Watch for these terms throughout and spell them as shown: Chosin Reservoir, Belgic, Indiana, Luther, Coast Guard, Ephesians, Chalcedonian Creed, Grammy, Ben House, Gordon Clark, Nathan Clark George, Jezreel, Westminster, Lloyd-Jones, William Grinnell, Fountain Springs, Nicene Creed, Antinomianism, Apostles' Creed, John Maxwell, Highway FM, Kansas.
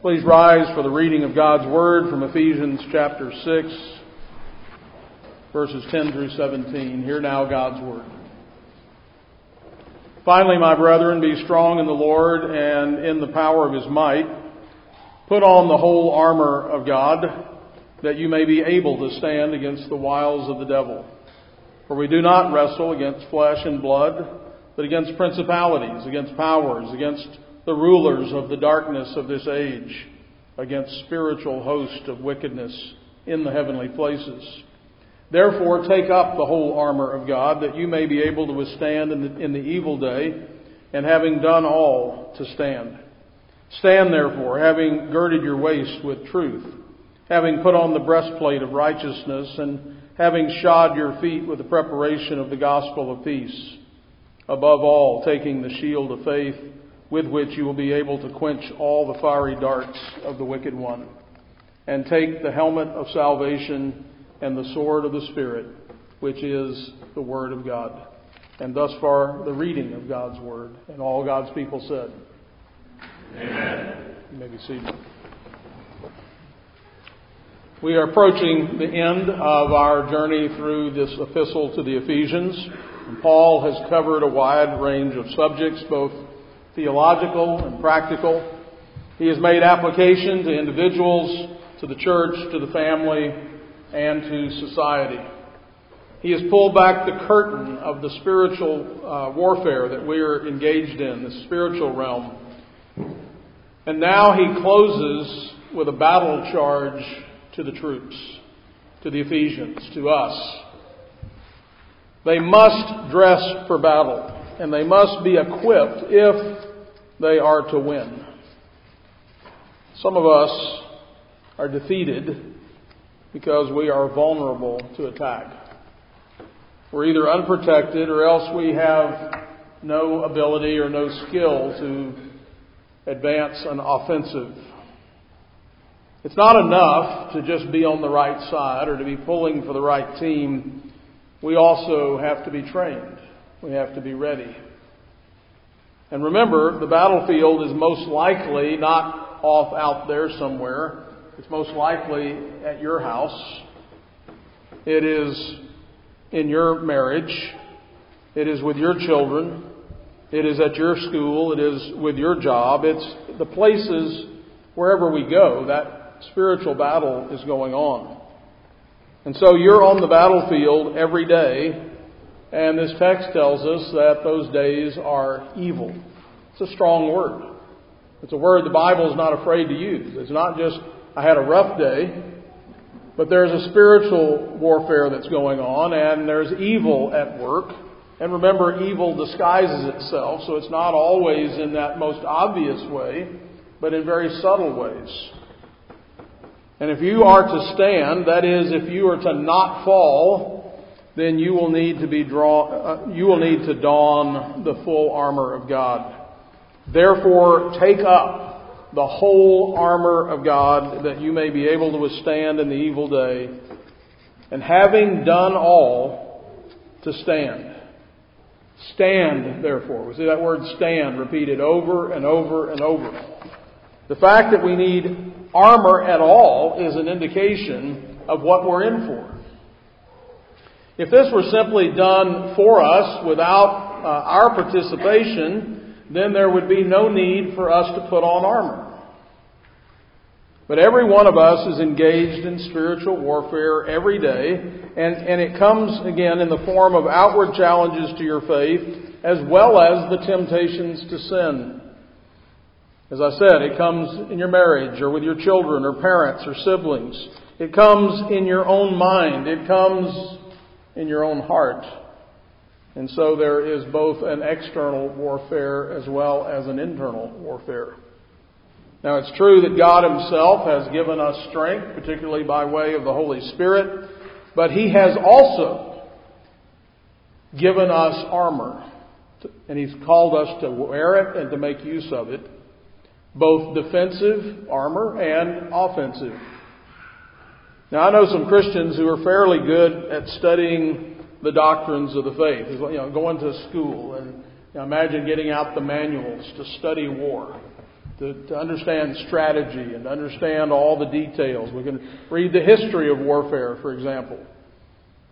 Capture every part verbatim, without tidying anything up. Please rise for the reading of God's Word from Ephesians chapter six, verses ten through seventeen. Hear now God's Word. Finally, my brethren, be strong in the Lord and in the power of His might. Put on the whole armor of God, that you may be able to stand against the wiles of the devil. For we do not wrestle against flesh and blood, but against principalities, against powers, against the rulers of the darkness of this age, against spiritual hosts of wickedness in the heavenly places. Therefore, take up the whole armor of God, that you may be able to withstand in the, in the evil day, and having done all, to stand. Stand, therefore, having girded your waist with truth, having put on the breastplate of righteousness, and having shod your feet with the preparation of the gospel of peace. Above all, taking the shield of faith, with which you will be able to quench all the fiery darts of the wicked one. And take the helmet of salvation and the sword of the Spirit, which is the Word of God. And thus far, the reading of God's Word. And all God's people said, Amen. You may be seated. We are approaching the end of our journey through this epistle to the Ephesians. And Paul has covered a wide range of subjects, both theological and practical. He has made application to individuals, to the church, to the family, and to society. He has pulled back the curtain of the spiritual uh, warfare that we are engaged in, the spiritual realm. And now he closes with a battle charge to the troops, to the Ephesians, to us. They must dress for battle, and they must be equipped if they are to win. Some of us are defeated because we are vulnerable to attack. We're either unprotected or else we have no ability or no skill to advance an offensive. It's not enough to just be on the right side or to be pulling for the right team. We also have to be trained. We have to be ready. And remember, the battlefield is most likely not off out there somewhere. It's most likely at your house. It is in your marriage. It is with your children. It is at your school. It is with your job. It's the places wherever we go, that spiritual battle is going on. And so you're on the battlefield every day, and this text tells us that those days are evil. It's a strong word. It's a word the Bible is not afraid to use. It's not just, I had a rough day, but there's a spiritual warfare that's going on, and there's evil at work. And remember, evil disguises itself, so it's not always in that most obvious way, but in very subtle ways. And if you are to stand, that is, if you are to not fall, then you will need to be draw, uh, you will need to don the full armor of God. Therefore, take up the whole armor of God, that you may be able to withstand in the evil day, and having done all, to stand. Stand, therefore. We see that word stand repeated over and over and over. The fact that we need armor at all is an indication of what we're in for. If this were simply done for us without uh, our participation, then there would be no need for us to put on armor. But every one of us is engaged in spiritual warfare every day, and, and it comes, again, in the form of outward challenges to your faith, as well as the temptations to sin. As I said, it comes in your marriage, or with your children, or parents, or siblings. It comes in your own mind. It comes in your own heart. And so there is both an external warfare as well as an internal warfare. Now, it's true that God Himself has given us strength, particularly by way of the Holy Spirit, but He has also given us armor, and He's called us to wear it and to make use of it, both defensive armor and offensive. Now, I know some Christians who are fairly good at studying the doctrines of the faith. You know, going to school and you know, imagine getting out the manuals to study war. to, to understand strategy and understand all the details. We can read the history of warfare, for example.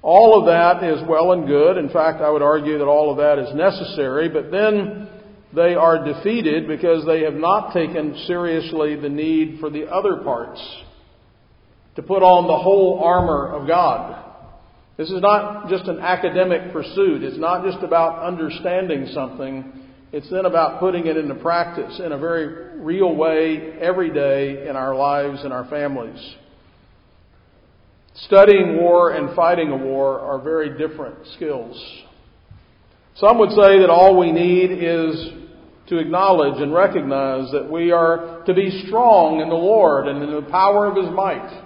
All of that is well and good. In fact, I would argue that all of that is necessary, but then they are defeated because they have not taken seriously the need for the other parts, to put on the whole armor of God. This is not just an academic pursuit. It's not just about understanding something. It's then about putting it into practice in a very real way every day in our lives and our families. Studying war and fighting a war are very different skills. Some would say that all we need is to acknowledge and recognize that we are to be strong in the Lord and in the power of His might.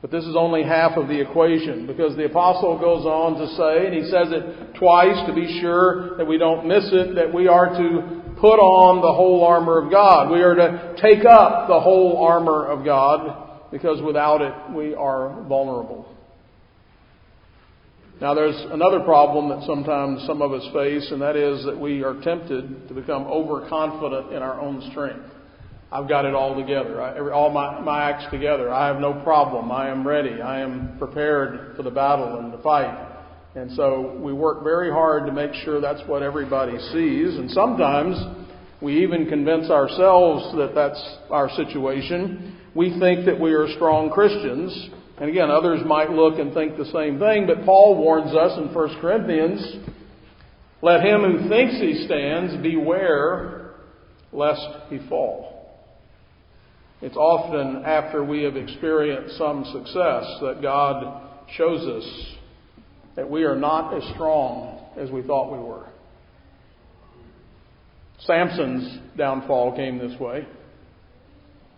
But this is only half of the equation, because the apostle goes on to say, and he says it twice to be sure that we don't miss it, that we are to put on the whole armor of God. We are to take up the whole armor of God, because without it we are vulnerable. Now there's another problem that sometimes some of us face, and that is that we are tempted to become overconfident in our own strength. I've got it all together, I, every, all my, my acts together. I have no problem. I am ready. I am prepared for the battle and the fight. And so we work very hard to make sure that's what everybody sees. And sometimes we even convince ourselves that that's our situation. We think that we are strong Christians. And again, others might look and think the same thing. But Paul warns us in First Corinthians, let him who thinks he stands beware lest he fall. It's often after we have experienced some success that God shows us that we are not as strong as we thought we were. Samson's downfall came this way.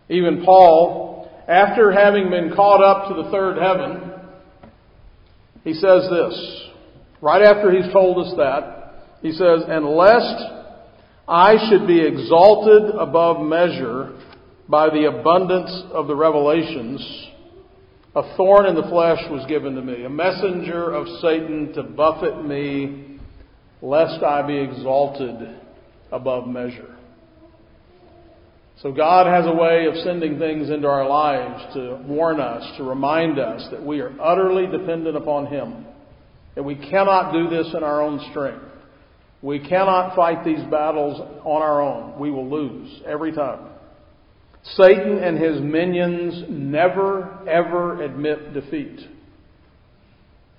Even Paul, after having been caught up to the third heaven, he says this, right after he's told us that, he says, and lest I should be exalted above measure by the abundance of the revelations, a thorn in the flesh was given to me, a messenger of Satan to buffet me, lest I be exalted above measure. So God has a way of sending things into our lives to warn us, to remind us that we are utterly dependent upon Him, that we cannot do this in our own strength. We cannot fight these battles on our own. We will lose every time. Satan and his minions never, ever admit defeat.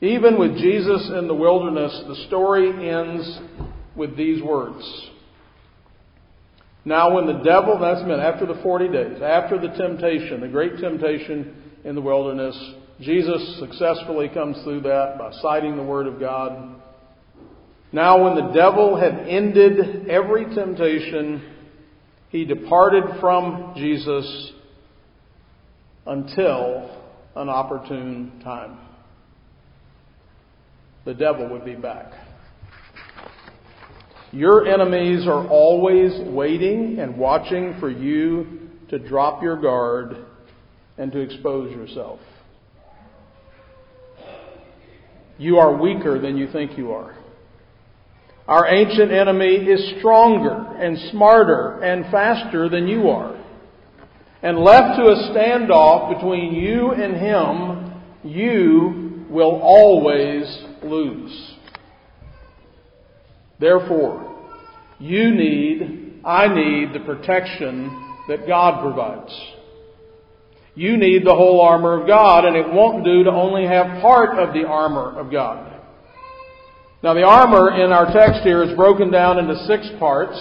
Even with Jesus in the wilderness, the story ends with these words. Now when the devil, that's meant after the forty days, after the temptation, the great temptation in the wilderness, Jesus successfully comes through that by citing the Word of God. Now when the devil had ended every temptation, he departed from Jesus until an opportune time. The devil would be back. Your enemies are always waiting and watching for you to drop your guard and to expose yourself. You are weaker than you think you are. Our ancient enemy is stronger and smarter and faster than you are. And left to a standoff between you and him, you will always lose. Therefore, you need, I need the protection that God provides. You need the whole armor of God, and it won't do to only have part of the armor of God. Now the armor in our text here is broken down into six parts.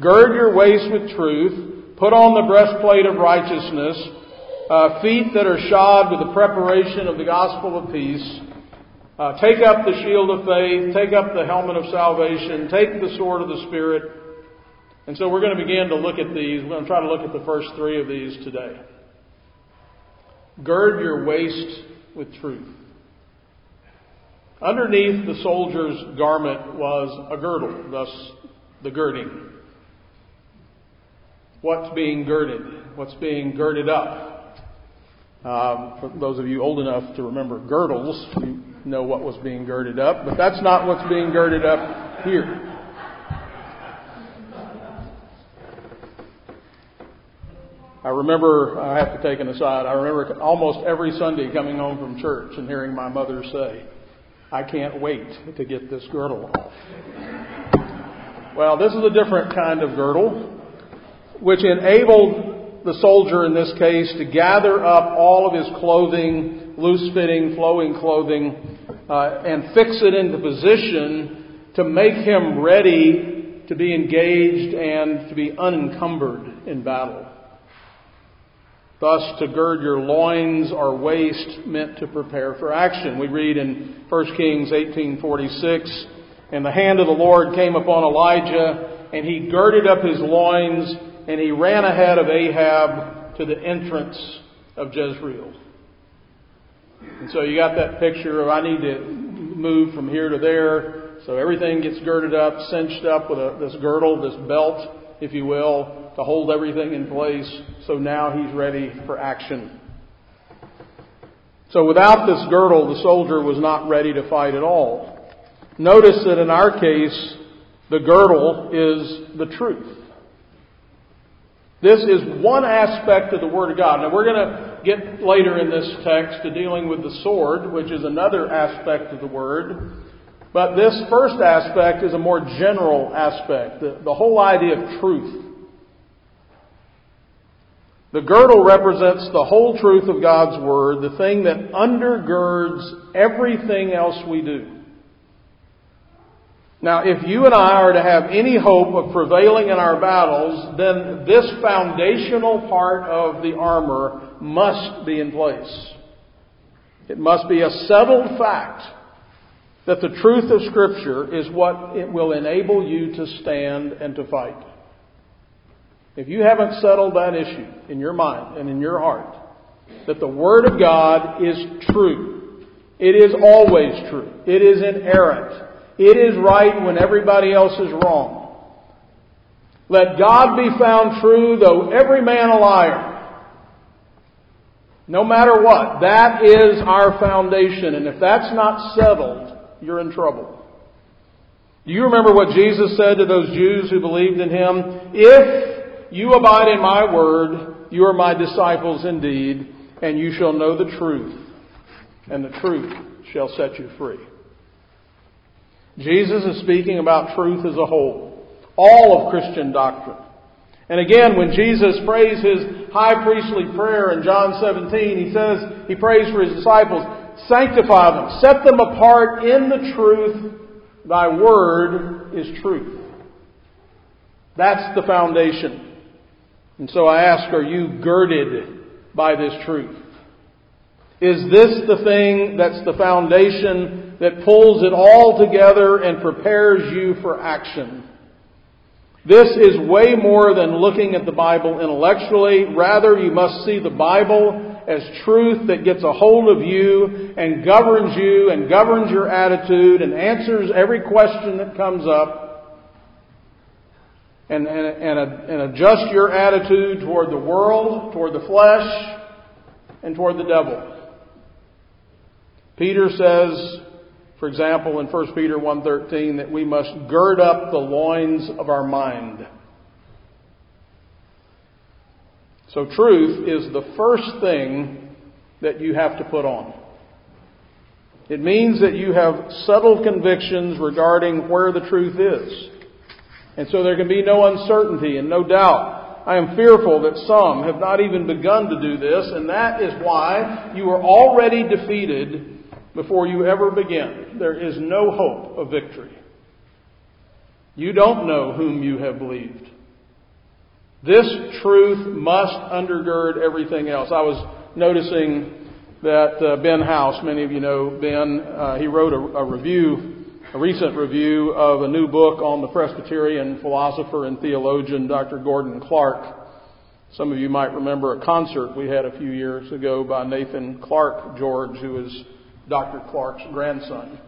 Gird your waist with truth. Put on the breastplate of righteousness. Uh, feet that are shod with the preparation of the gospel of peace. Uh, take up the shield of faith. Take up the helmet of salvation. Take the sword of the Spirit. And so we're going to begin to look at these. We're going to try to look at the first three of these today. Gird your waist with truth. Underneath the soldier's garment was a girdle, thus the girding. What's being girded? What's being girded up? Um, for those of you old enough to remember girdles, you know what was being girded up, but that's not what's being girded up here. I remember, I have to take an aside, I remember almost every Sunday coming home from church and hearing my mother say, "I can't wait to get this girdle off." Well, this is a different kind of girdle, which enabled the soldier in this case to gather up all of his clothing, loose-fitting, flowing clothing, uh, and fix it into position to make him ready to be engaged and to be unencumbered in battle. Thus, to gird your loins or waist meant to prepare for action. We read in First Kings eighteen forty-six, "And the hand of the Lord came upon Elijah, and he girded up his loins, and he ran ahead of Ahab to the entrance of Jezreel." And so you got that picture of, I need to move from here to there. So everything gets girded up, cinched up with a, this girdle, this belt, if you will, to hold everything in place, so now he's ready for action. So without this girdle, the soldier was not ready to fight at all. Notice that in our case, the girdle is the truth. This is one aspect of the Word of God. Now we're going to get later in this text to dealing with the sword, which is another aspect of the Word. But this first aspect is a more general aspect, the, the whole idea of truth. The girdle represents the whole truth of God's Word, the thing that undergirds everything else we do. Now, if you and I are to have any hope of prevailing in our battles, then this foundational part of the armor must be in place. It must be a settled fact that the truth of Scripture is what it will enable you to stand and to fight. If you haven't settled that issue in your mind and in your heart, that the Word of God is true, it is always true, it is inerrant, it is right when everybody else is wrong. Let God be found true, though every man a liar. No matter what, that is our foundation. And if that's not settled, you're in trouble. Do you remember what Jesus said to those Jews who believed in Him? If you abide in my word, you are my disciples indeed, and you shall know the truth, and the truth shall set you free. Jesus is speaking about truth as a whole, all of Christian doctrine. And again, when Jesus prays his high priestly prayer in John seventeen, he says, he prays for his disciples, sanctify them, set them apart in the truth, thy word is truth. That's the foundation. And so I ask, are you girded by this truth? Is this the thing that's the foundation that pulls it all together and prepares you for action? This is way more than looking at the Bible intellectually. Rather, you must see the Bible as truth that gets a hold of you and governs you and governs your attitude and answers every question that comes up. And, and, and, and adjust your attitude toward the world, toward the flesh, and toward the devil. Peter says, for example, in First Peter one thirteen, that we must gird up the loins of our mind. So truth is the first thing that you have to put on. It means that you have settled convictions regarding where the truth is. And so there can be no uncertainty and no doubt. I am fearful that some have not even begun to do this, and that is why you are already defeated before you ever begin. There is no hope of victory. You don't know whom you have believed. This truth must undergird everything else. I was noticing that uh, Ben House, many of you know Ben, uh, he wrote a, a review A recent review of a new book on the Presbyterian philosopher and theologian, Doctor Gordon Clark. Some of you might remember a concert we had a few years ago by Nathan Clark George, who is Doctor Clark's grandson.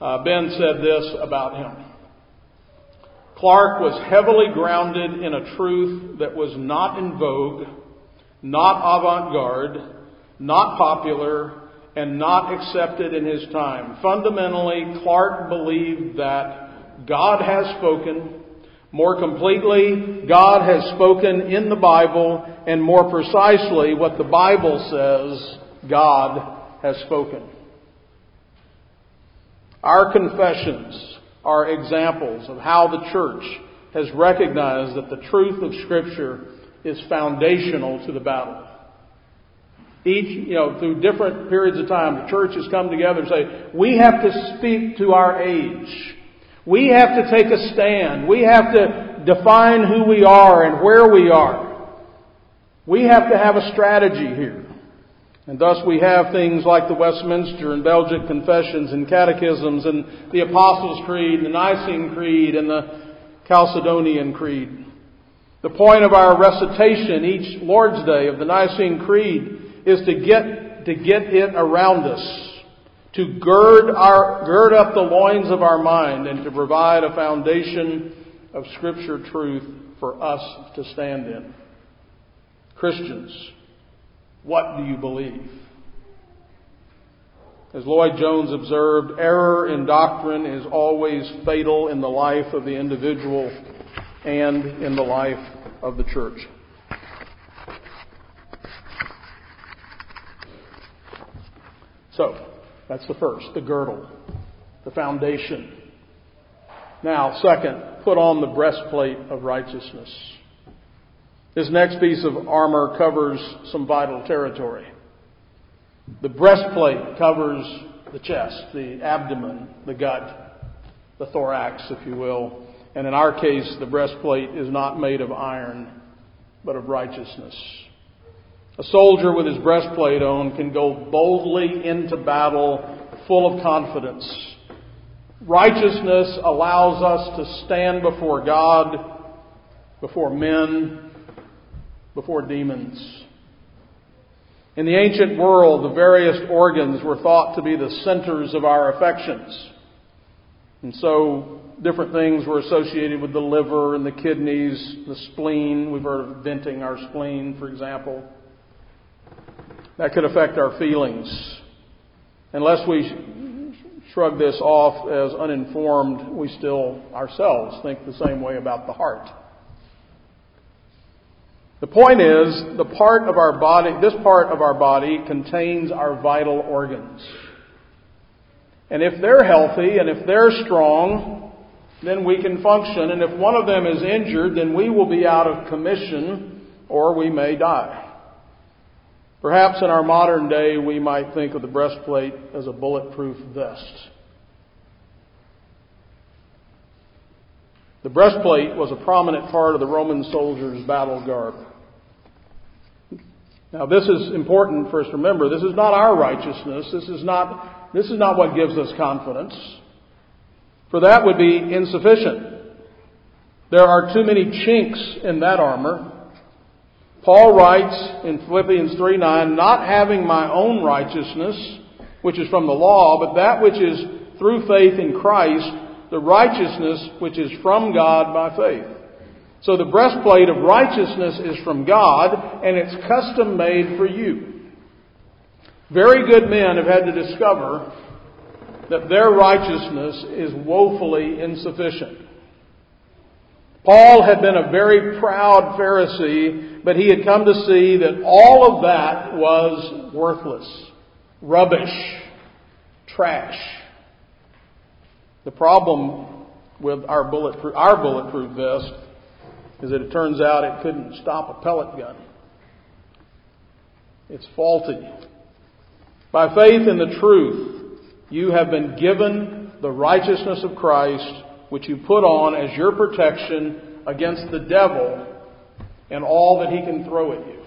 Uh, Ben said this about him. Clark was heavily grounded in a truth that was not in vogue, not avant-garde, not popular, and not accepted in his time. Fundamentally, Clark believed that God has spoken, More completely, God has spoken in the Bible, and more precisely what the Bible says God has spoken. Our confessions are examples of how the church has recognized that the truth of Scripture is foundational to the battle. Each, you know, through different periods of time, the church has come together and say, we have to speak to our age. We have to take a stand. We have to define who we are and where we are. We have to have a strategy here. And thus we have things like the Westminster and Belgic confessions and catechisms and the Apostles' Creed and the Nicene Creed and the Chalcedonian Creed. The point of our recitation each Lord's Day of the Nicene Creed is to get, to get it around us. To gird our gird up the loins of our mind and to provide a foundation of Scripture truth for us to stand in. Christians, what do you believe? As Lloyd-Jones observed, error in doctrine is always fatal in the life of the individual and in the life of the church. So, that's the first, the girdle, the foundation. Now, second, put on the breastplate of righteousness. This next piece of armor covers some vital territory. The breastplate covers the chest, the abdomen, the gut, the thorax, if you will. And in our case, the breastplate is not made of iron, but of righteousness. A soldier with his breastplate on can go boldly into battle full of confidence. Righteousness allows us to stand before God, before men, before demons. In the ancient world, the various organs were thought to be the centers of our affections. And so different things were associated with the liver and the kidneys, the spleen. We've heard of venting our spleen, for example. That could affect our feelings. Unless we shrug this off as uninformed, we still ourselves think the same way about the heart. The point is, the part of our body, this part of our body contains our vital organs. And if they're healthy and if they're strong, then we can function. And if one of them is injured, then we will be out of commission or we may die. Perhaps in our modern day, we might think of the breastplate as a bulletproof vest. The breastplate was a prominent part of the Roman soldier's battle garb. Now, this is important for us to remember. This is not our righteousness. This is not, this is not what gives us confidence. For that would be insufficient. There are too many chinks in that armor. Paul writes in Philippians three nine, not having my own righteousness, which is from the law, but that which is through faith in Christ, the righteousness which is from God by faith. So the breastplate of righteousness is from God, and it's custom made for you. Very good men have had to discover that their righteousness is woefully insufficient. Paul had been a very proud Pharisee, but he had come to see that all of that was worthless, rubbish, trash. The problem with our bulletproof, our bulletproof vest is that it turns out it couldn't stop a pellet gun. It's faulty. By faith in the truth, you have been given the righteousness of Christ, which you put on as your protection against the devil and all that he can throw at you.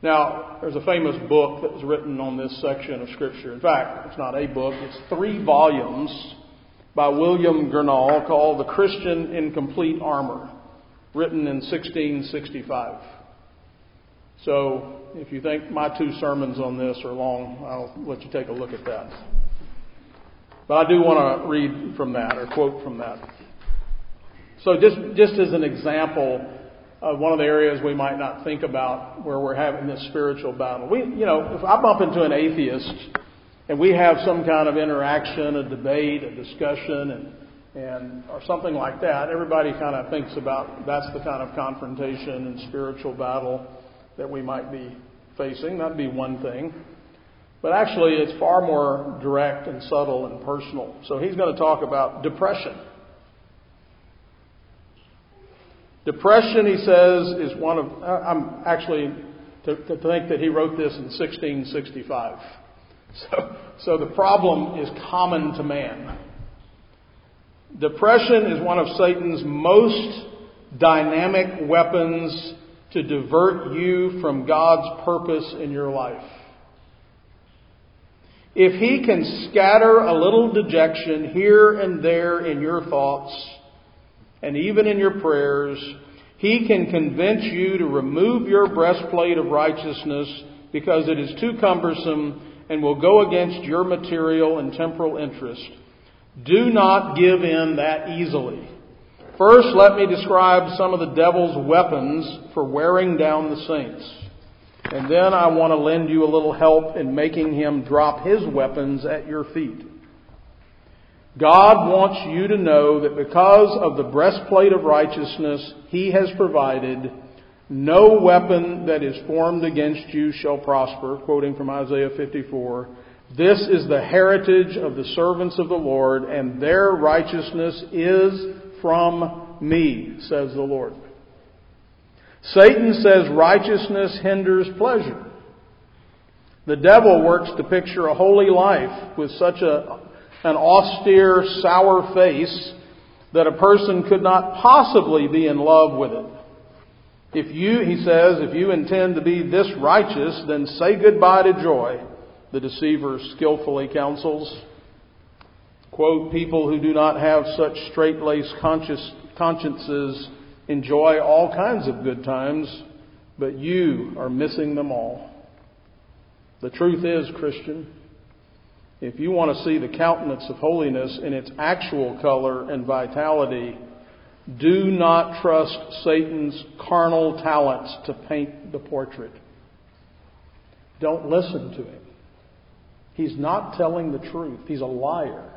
Now, there's a famous book that was written on this section of Scripture. In fact, it's not a book. It's three volumes by William Grinnell called The Christian in Complete Armor, written in sixteen sixty-five. So, if you think my two sermons on this are long, I'll let you take a look at that. But I do want to read from that or quote from that. So just, just as an example of one of the areas we might not think about where we're having this spiritual battle. We, you know, if I bump into an atheist and we have some kind of interaction, a debate, a discussion, and and or something like that, everybody kind of thinks about that's the kind of confrontation and spiritual battle that we might be facing. That'd be one thing. But actually, it's far more direct and subtle and personal. So he's going to talk about depression. Depression, he says, is one of... I'm actually... To, to think that he wrote this in sixteen sixty-five. So, so the problem is common to man. Depression is one of Satan's most dynamic weapons to divert you from God's purpose in your life. If he can scatter a little dejection here and there in your thoughts and even in your prayers, he can convince you to remove your breastplate of righteousness because it is too cumbersome and will go against your material and temporal interest. Do not give in that easily. First, let me describe some of the devil's weapons for wearing down the saints. And then I want to lend you a little help in making him drop his weapons at your feet. God wants you to know that because of the breastplate of righteousness he has provided, no weapon that is formed against you shall prosper, quoting from Isaiah fifty-four. This is the heritage of the servants of the Lord, and their righteousness is from me, says the Lord. Satan says righteousness hinders pleasure. The devil works to picture a holy life with such a an austere, sour face that a person could not possibly be in love with it. If you, he says, if you intend to be this righteous, then say goodbye to joy, the deceiver skillfully counsels. Quote, people who do not have such straight-laced conscious, consciences enjoy all kinds of good times, but you are missing them all. The truth is, Christian, if you want to see the countenance of holiness in its actual color and vitality, do not trust Satan's carnal talents to paint the portrait. Don't listen to him. He's not telling the truth. He's a liar.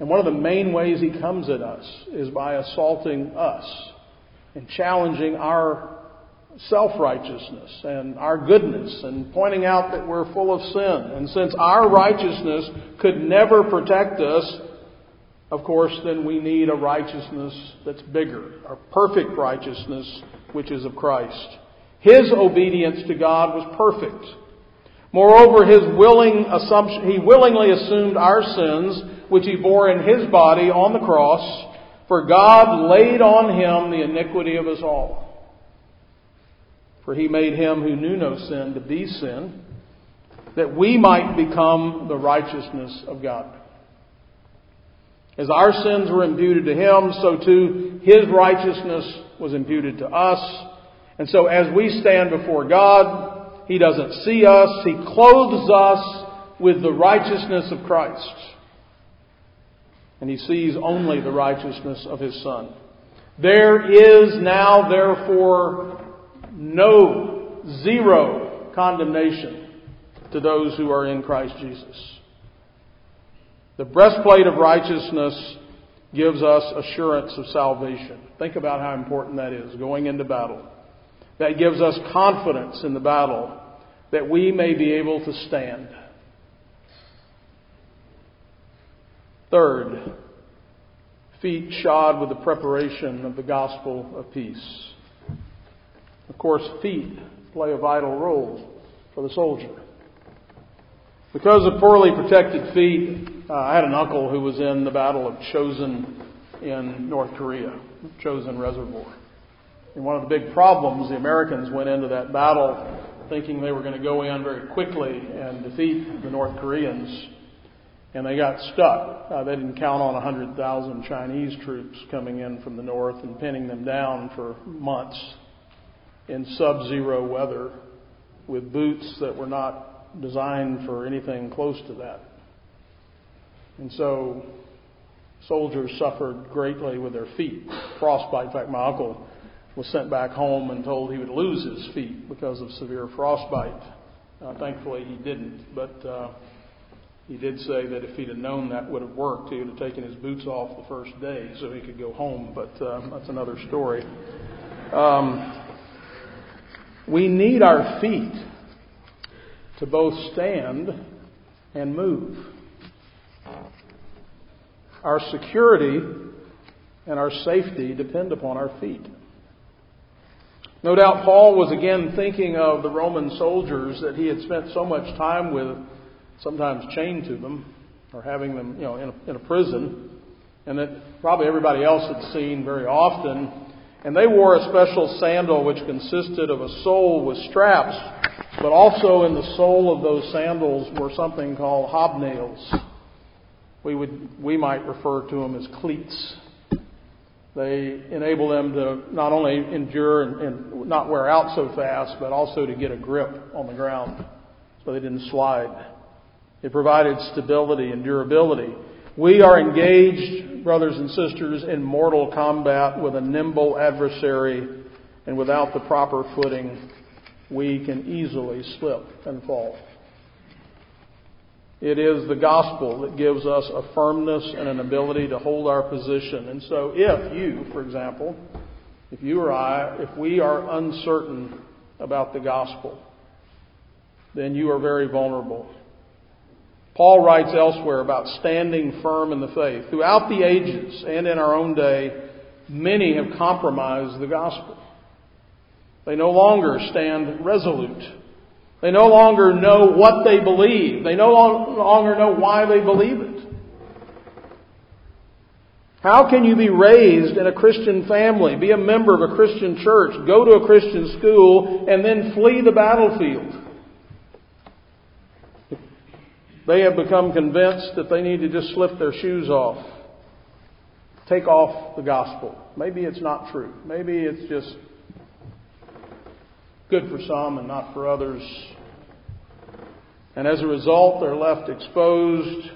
And one of the main ways he comes at us is by assaulting us and challenging our self-righteousness and our goodness and pointing out that we're full of sin. And since our righteousness could never protect us, of course, then we need a righteousness that's bigger, a perfect righteousness, which is of Christ. His obedience to God was perfect. Moreover, his willing assumption, he willingly assumed our sins, which he bore in his body on the cross, for God laid on him the iniquity of us all. For he made him who knew no sin to be sin, that we might become the righteousness of God. As our sins were imputed to him, so too his righteousness was imputed to us. And so as we stand before God, he doesn't see us. He clothes us with the righteousness of Christ. And he sees only the righteousness of his Son. There is now, therefore, no, zero condemnation to those who are in Christ Jesus. The breastplate of righteousness gives us assurance of salvation. Think about how important that is, going into battle. That gives us confidence in the battle that we may be able to stand. Third, feet shod with the preparation of the gospel of peace. Of course, feet play a vital role for the soldier. Because of poorly protected feet, uh, I had an uncle who was in the Battle of Chosin in North Korea, Chosin Reservoir. And one of the big problems, the Americans went into that battle thinking they were going to go in very quickly and defeat the North Koreans, and they got stuck. Uh, they didn't count on one hundred thousand Chinese troops coming in from the north and pinning them down for months in sub-zero weather with boots that were not designed for anything close to that. And so soldiers suffered greatly with their feet. Frostbite. In fact, my uncle was sent back home and told he would lose his feet because of severe frostbite. Uh, thankfully, he didn't. But uh, He did say that if he'd have known that would have worked, he would have taken his boots off the first day so he could go home, but um, that's another story. Um, we need our feet to both stand and move. Our security and our safety depend upon our feet. No doubt Paul was again thinking of the Roman soldiers that he had spent so much time with, sometimes chained to them, or having them, you know, in a, in a prison, and that probably everybody else had seen very often. And they wore a special sandal which consisted of a sole with straps, but also in the sole of those sandals were something called hobnails. We would, we might refer to them as cleats. They enable them to not only endure and, and not wear out so fast, but also to get a grip on the ground so they didn't slide. It provided stability and durability. We are engaged, brothers and sisters, in mortal combat with a nimble adversary, and without the proper footing, we can easily slip and fall. It is the gospel that gives us a firmness and an ability to hold our position. And so if you, for example, if you or I, if we are uncertain about the gospel, then you are very vulnerable. Paul writes elsewhere about standing firm in the faith. Throughout the ages and in our own day, many have compromised the gospel. They no longer stand resolute. They no longer know what they believe. They no longer know why they believe it. How can you be raised in a Christian family, be a member of a Christian church, go to a Christian school, and then flee the battlefield? They have become convinced that they need to just slip their shoes off, take off the gospel. Maybe it's not true. Maybe it's just good for some and not for others. And as a result, they're left exposed.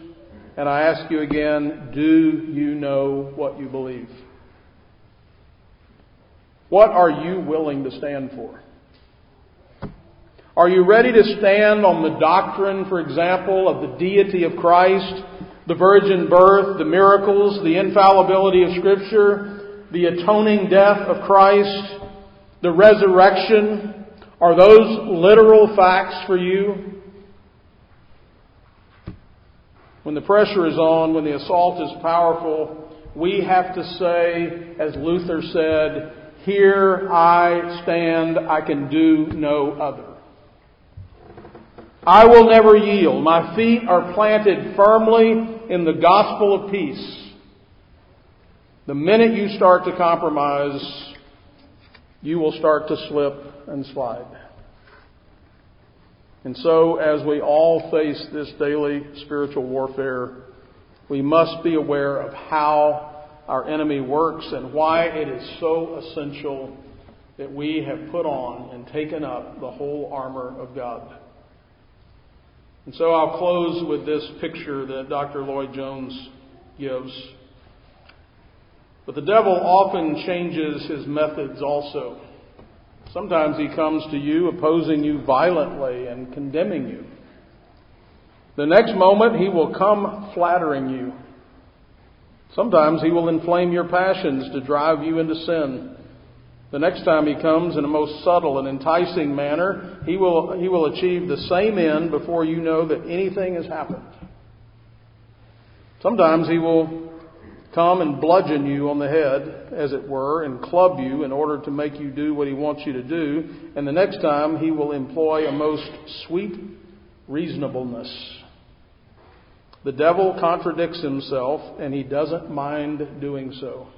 And I ask you again, do you know what you believe? What are you willing to stand for? Are you ready to stand on the doctrine, for example, of the deity of Christ, the virgin birth, the miracles, the infallibility of Scripture, the atoning death of Christ, the resurrection? Are those literal facts for you? When the pressure is on, when the assault is powerful, we have to say, as Luther said, "Here I stand, I can do no other. I will never yield. My feet are planted firmly in the gospel of peace." The minute you start to compromise, you will start to slip and slide. And so, as we all face this daily spiritual warfare, we must be aware of how our enemy works and why it is so essential that we have put on and taken up the whole armor of God. And so I'll close with this picture that Doctor Lloyd-Jones gives. But the devil often changes his methods also. Sometimes he comes to you opposing you violently and condemning you. The next moment he will come flattering you. Sometimes he will inflame your passions to drive you into sin. The next time he comes in a most subtle and enticing manner, he will, he will achieve the same end before you know that anything has happened. Sometimes he will come and bludgeon you on the head, as it were, and club you in order to make you do what he wants you to do. And the next time, he will employ a most sweet reasonableness. The devil contradicts himself, and he doesn't mind doing so.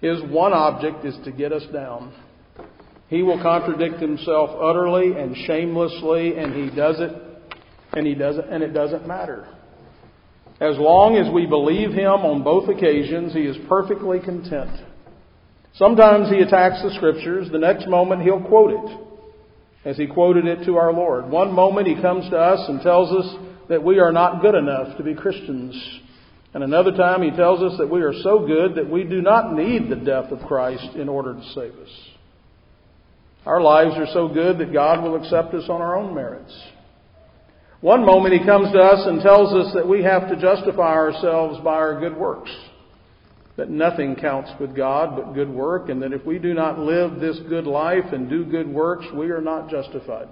His one object is to get us down. He will contradict himself utterly and shamelessly, and he does it, and he does it, and it doesn't matter. As long as we believe him on both occasions, he is perfectly content. Sometimes he attacks the Scriptures. The next moment he'll quote it, as he quoted it to our Lord. One moment he comes to us and tells us that we are not good enough to be Christians. And another time he tells us that we are so good that we do not need the death of Christ in order to save us. Our lives are so good that God will accept us on our own merits. One moment he comes to us and tells us that we have to justify ourselves by our good works, that nothing counts with God but good work, and that if we do not live this good life and do good works, we are not justified.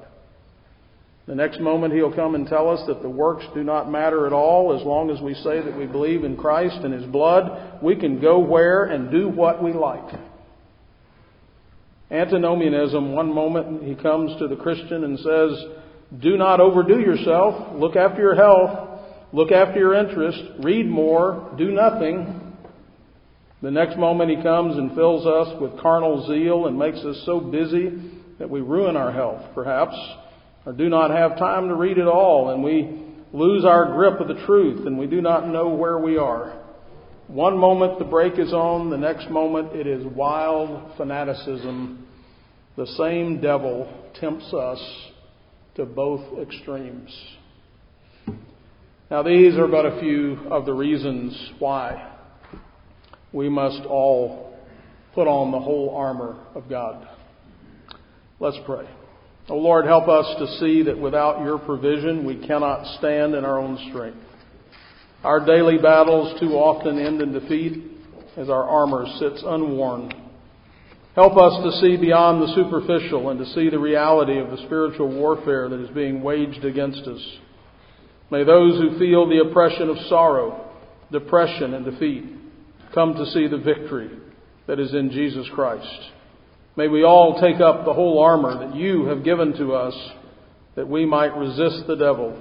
The next moment he'll come and tell us that the works do not matter at all. As long as we say that we believe in Christ and His blood, we can go where and do what we like. Antinomianism, one moment he comes to the Christian and says, do not overdo yourself. Look after your health. Look after your interest. Read more. Do nothing. The next moment he comes and fills us with carnal zeal and makes us so busy that we ruin our health, perhaps, or do not have time to read at all, and we lose our grip of the truth, and we do not know where we are. One moment the brake is on, the next moment it is wild fanaticism. The same devil tempts us to both extremes. Now, these are but a few of the reasons why we must all put on the whole armor of God. Let's pray. Oh Lord, help us to see that without your provision, we cannot stand in our own strength. Our daily battles too often end in defeat as our armor sits unworn. Help us to see beyond the superficial and to see the reality of the spiritual warfare that is being waged against us. May those who feel the oppression of sorrow, depression, and defeat come to see the victory that is in Jesus Christ. May we all take up the whole armor that you have given to us, that we might resist the devil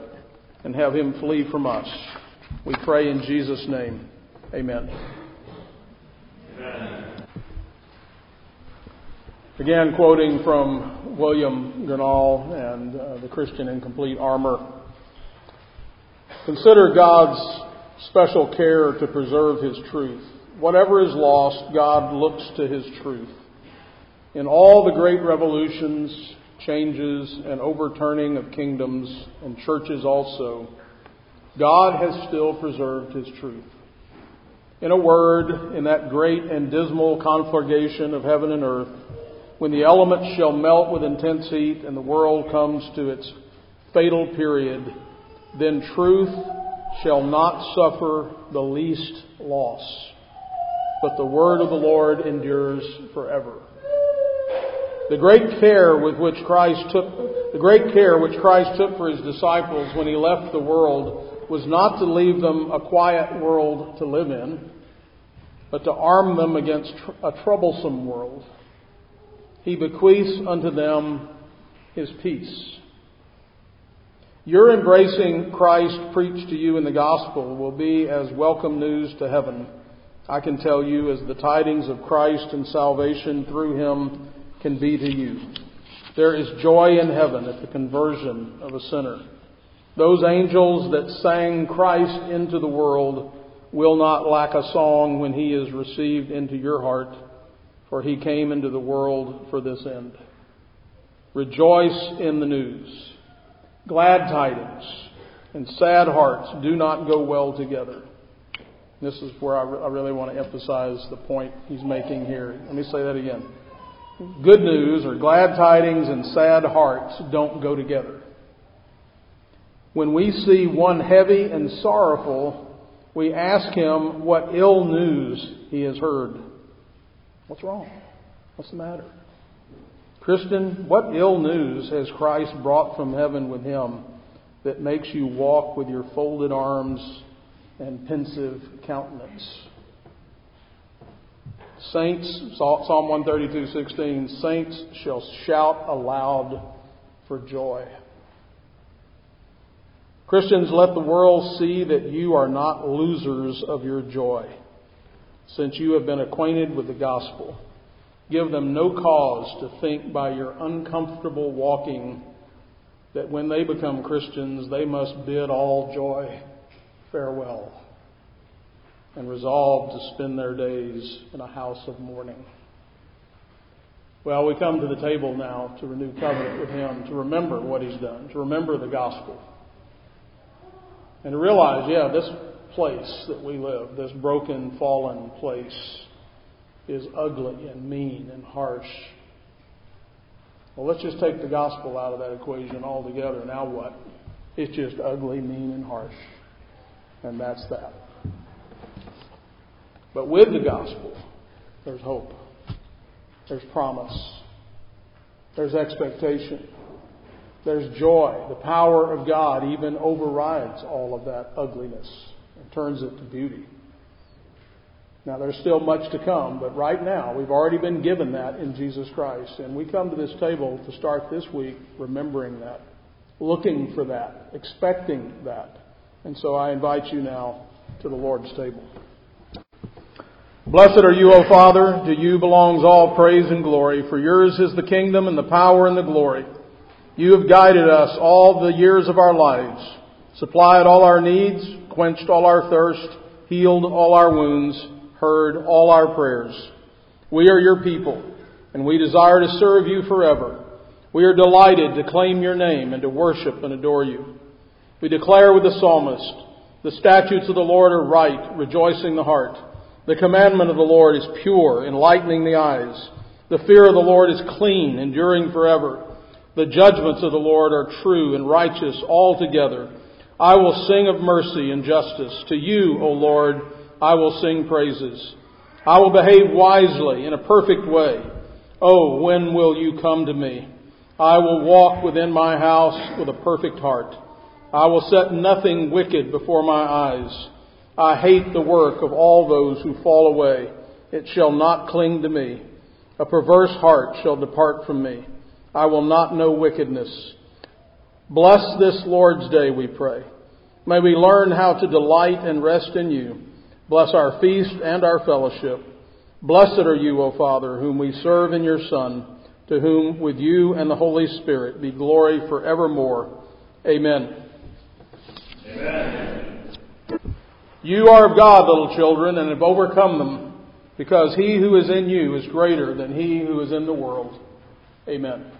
and have him flee from us. We pray in Jesus' name. Amen. Amen. Again, quoting from William Grinnell and uh, The Christian in Complete Armor. Consider God's special care to preserve His truth. Whatever is lost, God looks to His truth. In all the great revolutions, changes, and overturning of kingdoms and churches also, God has still preserved His truth. In a word, in that great and dismal conflagration of heaven and earth, when the elements shall melt with intense heat and the world comes to its fatal period, then truth shall not suffer the least loss. But the word of the Lord endures forever. The great care with which Christ took, the great care which Christ took for His disciples when He left the world was not to leave them a quiet world to live in, but to arm them against a troublesome world. He bequeaths unto them His peace. Your embracing Christ preached to you in the gospel will be as welcome news to heaven, I can tell you, as the tidings of Christ and salvation through Him can be to you. There is joy in heaven at the conversion of a sinner. Those angels that sang Christ into the world will not lack a song when He is received into your heart, for He came into the world for this end. Rejoice in the news. Glad tidings and sad hearts do not go well together. This is where I, re- I really want to emphasize the point he's making here. Let me say that again. Good news, or glad tidings, and sad hearts don't go together. When we see one heavy and sorrowful, we ask him what ill news he has heard. What's wrong? What's the matter? Christian, what ill news has Christ brought from heaven with Him that makes you walk with your folded arms and pensive countenance? Saints, Psalm one thirty-two sixteen, saints shall shout aloud for joy. Christians, let the world see that you are not losers of your joy, since you have been acquainted with the gospel. Give them no cause to think by your uncomfortable walking that when they become Christians, they must bid all joy farewell and resolve to spend their days in a house of mourning. Well, we come to the table now to renew covenant with Him, to remember what He's done, to remember the gospel, and to realize, yeah, this place that we live, this broken, fallen place, is ugly and mean and harsh. Well, let's just take the gospel out of that equation altogether. Now what? It's just ugly, mean, and harsh. And that's that. But with the gospel, there's hope. There's promise. There's expectation. There's joy. The power of God even overrides all of that ugliness and turns it to beauty. Now, there's still much to come, but right now, we've already been given that in Jesus Christ. And we come to this table to start this week remembering that, looking for that, expecting that. And so I invite you now to the Lord's table. Blessed are you, O Father. To you belongs all praise and glory, for yours is the kingdom and the power and the glory. You have guided us all the years of our lives, supplied all our needs, quenched all our thirst, healed all our wounds, heard all our prayers. We are your people, and we desire to serve you forever. We are delighted to claim your name and to worship and adore you. We declare with the psalmist, the statutes of the Lord are right, rejoicing the heart. The commandment of the Lord is pure, enlightening the eyes. The fear of the Lord is clean, enduring forever. The judgments of the Lord are true and righteous altogether. I will sing of mercy and justice. To you, O Lord, I will sing praises. I will behave wisely in a perfect way. Oh, when will you come to me? I will walk within my house with a perfect heart. I will set nothing wicked before my eyes. I hate the work of all those who fall away. It shall not cling to me. A perverse heart shall depart from me. I will not know wickedness. Bless this Lord's day, we pray. May we learn how to delight and rest in you. Bless our feast and our fellowship. Blessed are you, O Father, whom we serve in your Son, to whom with you and the Holy Spirit be glory forevermore. Amen. Amen. You are of God, little children, and have overcome them, because he who is in you is greater than he who is in the world. Amen.